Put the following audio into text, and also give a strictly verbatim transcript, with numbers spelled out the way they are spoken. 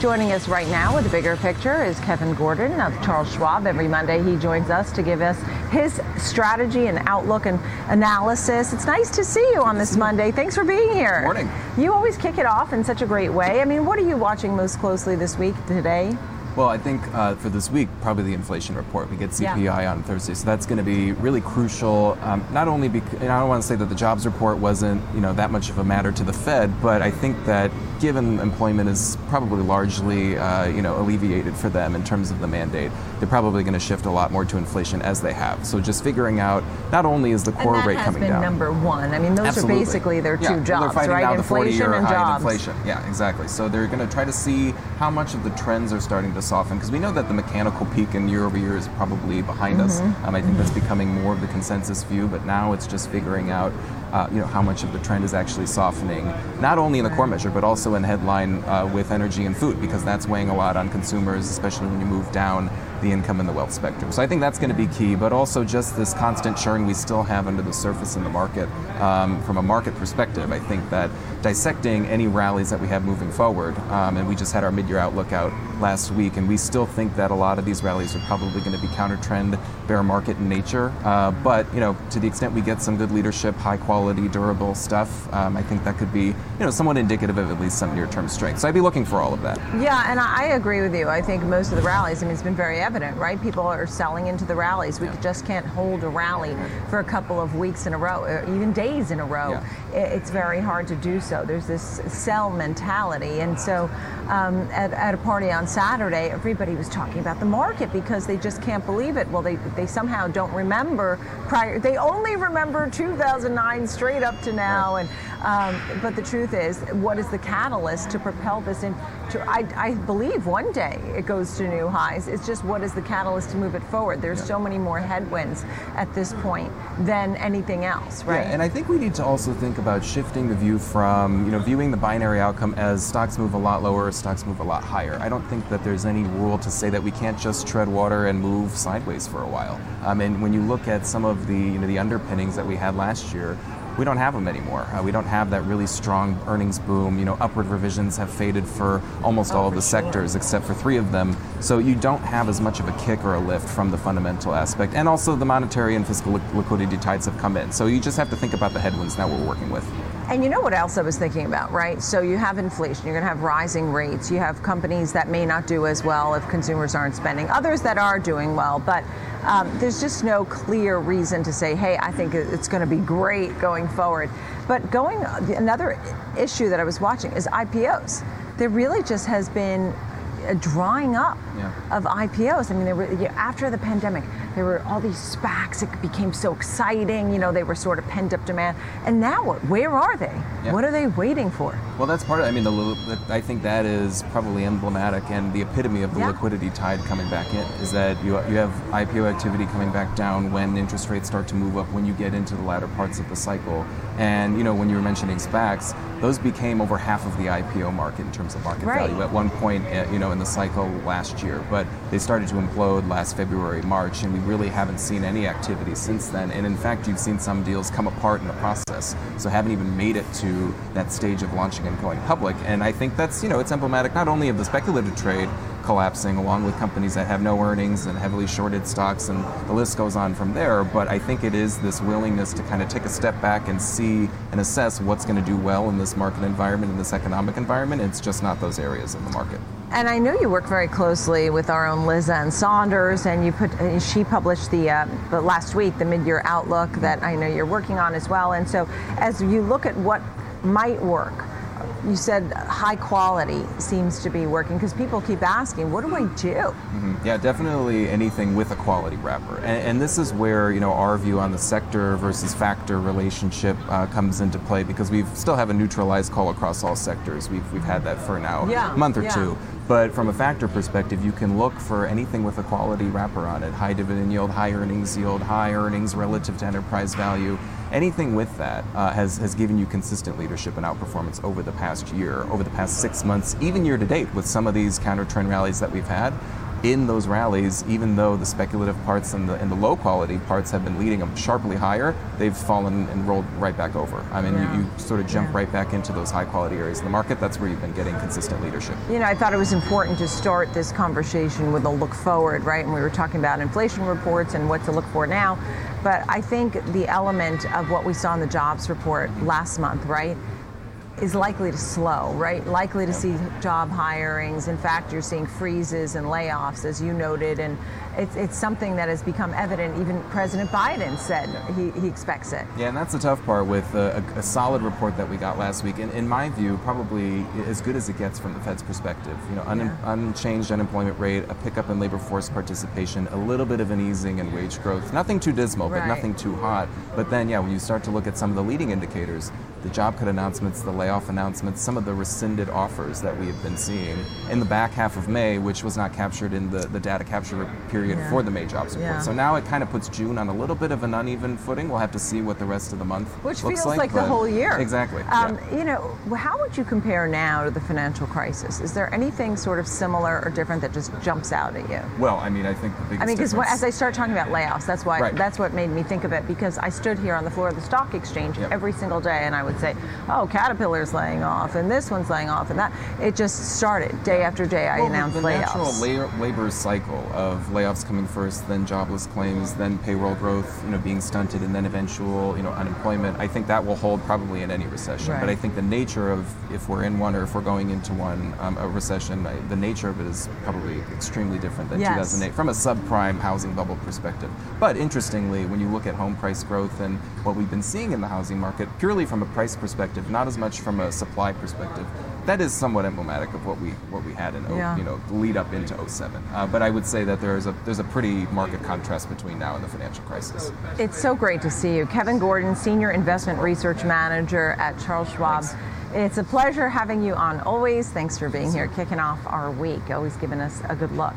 Joining us right now with a bigger picture is Kevin Gordon of Charles Schwab. Every Monday he joins us to give us his strategy and outlook and analysis. It's nice to see you on this Monday. Thanks for being here. Morning. You always kick it off in such a great way. I mean, what are you watching most closely this week, today? Well, I think uh, for this week, probably the inflation report. We get C P I yeah. on Thursday, so that's going to be really crucial. Um, not only because, and I don't want to say that the jobs report wasn't, you know, that much of a matter to the Fed, but I think that given employment is probably largely, uh, you know, alleviated for them in terms of the mandate, they're probably going to shift a lot more to inflation as they have. So just figuring out not only is the core rate coming down. And that has been number one. I mean, those Absolutely. are basically their yeah. two jobs, they're fighting right? Now inflation the and jobs. Inflation. Yeah, exactly. So they're going to try to see how much of the trends are starting to soften, because we know that the mechanical peak in year over year is probably behind mm-hmm. us. Um, I think mm-hmm. that's becoming more of the consensus view, but now it's just figuring out uh, you know, how much of the trend is actually softening, not only in the core measure, but also in headline uh, with energy and food, because that's weighing a lot on consumers, especially when you move down the income and the wealth spectrum. So I think that's going to be key, but also just this constant churn we still have under the surface in the market. Um, from a market perspective, I think that dissecting any rallies that we have moving forward, um, and we just had our mid-year outlook out last week, and we still think that a lot of these rallies are probably going to be counter-trend, bear market in nature. Uh, but you know, to the extent we get some good leadership, high-quality, durable stuff, um, I think that could be, you know, somewhat indicative of at least some near-term strength. So I'd be looking for all of that. Yeah, and I agree with you. I think most of the rallies, I mean, it's been very evident, right? People are selling into the rallies. We yeah. just can't hold a rally for a couple of weeks in a row, or even days in a row. Yeah. It's very hard to do so. There's this sell mentality, and so um, at, at a party on Saturday, everybody was talking about the market because they just can't believe it. Well, they, they somehow don't remember prior. They only remember two thousand nine straight up to now. And um, but the truth is, what is the catalyst to propel this into? I, I believe one day it goes to new highs. It's just what is the catalyst to move it forward? There's yeah. so many more headwinds at this point than anything else, right? Yeah, and I think we need to also think about shifting the view from, you know, viewing the binary outcome as stocks move a lot lower, stocks move a lot higher. I don't think that there's any rule to say that we can't just tread water and move sideways for a while. Um, and when you look at some of the, you know, the underpinnings that we had last year, we don't have them anymore. Uh, we don't have that really strong earnings boom. You know, upward revisions have faded for almost oh, all of the sure. sectors except for three of them. So you don't have as much of a kick or a lift from the fundamental aspect. And also the monetary and fiscal li- liquidity tides have come in. So you just have to think about the headwinds that we're working with. And you know what else I was thinking about, right? So you have inflation, you're gonna have rising rates, you have companies that may not do as well if consumers aren't spending, others that are doing well, but um, there's just no clear reason to say, hey, I think it's gonna be great going forward. But going, another issue that I was watching is I P Os. There really just has been a drying up yeah. of I P Os. I mean, there were, you know, after the pandemic, there were all these SPACs, it became so exciting, you know, they were sort of pent up demand. And now what, where are they? Yeah. What are they waiting for? Well, that's part of, I mean, the, I think that is probably emblematic and the epitome of the yeah. liquidity tide coming back in, is that you, you have I P O activity coming back down when interest rates start to move up, when you get into the latter parts of the cycle. And, you know, when you were mentioning SPACs, those became over half of the I P O market in terms of market right. value at one point, you know, in the cycle last year. But they started to implode last February, March, and we really haven't seen any activity since then. And in fact, you've seen some deals come apart in the process, so haven't even made it to that stage of launching and going public. And I think that's, you know, it's emblematic not only of the speculative trade collapsing along with companies that have no earnings and heavily shorted stocks, and the list goes on from there, but I think it is this willingness to kind of take a step back and see and assess what's going to do well in this market environment, in this economic environment. It's just not those areas in the market. And I know you work very closely with our own Liz Ann Saunders, and you put she published the, uh, the last week the mid-year outlook that I know you're working on as well. And so as you look at what might work, you said high quality seems to be working, because people keep asking, what do I do? Mm-hmm. Yeah, definitely anything with a quality wrapper. And, and this is where, you know, our view on the sector versus factor relationship uh, comes into play, because we still have a neutralized call across all sectors. We've, we've had that for now, yeah, a month or yeah. two. But from a factor perspective, you can look for anything with a quality wrapper on it. High dividend yield, high earnings yield, high earnings relative to enterprise value. Anything with that uh, has, has given you consistent leadership and outperformance over the past year, over the past six months, even year to date with some of these counter trend rallies that we've had. in those rallies, even though the speculative parts and the, and the low quality parts have been leading them sharply higher, they've fallen and rolled right back over. I mean, yeah. you, you sort of jump yeah. right back into those high quality areas of the market. That's where you've been getting consistent leadership. You know, I thought it was important to start this conversation with a look forward, right? And we were talking about inflation reports and what to look for now. But I think the element of what we saw in the jobs report last month, right, is likely to slow, right? Likely to see job hirings. In fact, you're seeing freezes and layoffs, as you noted, and it's, it's something that has become evident. Even President Biden said he, he expects it. Yeah, and that's the tough part with a, a, a solid report that we got last week, and in my view, probably as good as it gets from the Fed's perspective. You know, un, yeah. unchanged unemployment rate, a pickup in labor force participation, a little bit of an easing in wage growth. Nothing too dismal, right. but nothing too hot. But then, yeah, when you start to look at some of the leading indicators, the job cut announcements, the layoff announcements, some of the rescinded offers that we have been seeing in the back half of May, which was not captured in the, the data capture period yeah. for the May jobs report. Yeah. So now it kind of puts June on a little bit of an uneven footing. We'll have to see what the rest of the month which looks feels like, like the whole year. Exactly. Um, yeah. You know, how would you compare now to the financial crisis? Is there anything sort of similar or different that just jumps out at you? Well, I mean, I think the biggest I mean, because as I start talking about layoffs, that's why right. that's what made me think of it, because I stood here on the floor of the stock exchange yep. every single day, and I would say, oh, Caterpillar's laying off, and this one's laying off, and that. It just started day yeah. after day. I well, announced the layoffs. The natural labor cycle of layoffs coming first, then jobless claims, then payroll growth, you know, being stunted, and then eventual, you know, unemployment. I think that will hold probably in any recession. Right. But I think the nature of, if we're in one or if we're going into one, um, a recession, I, the nature of it is probably extremely different than yes. two thousand eight from a subprime housing bubble perspective. But interestingly, when you look at home price growth and what we've been seeing in the housing market, purely from a price perspective, not as much from a supply perspective, that is somewhat emblematic of what we what we had in yeah. you know lead up into oh seven. Uh, but I would say that there's a there's a pretty marked contrast between now and the financial crisis. It's so great to see you, Kevin Gordon, Senior Investment Research Manager at Charles Schwab. Thanks. It's a pleasure having you on always. Thanks for being here, kicking off our week, always giving us a good look.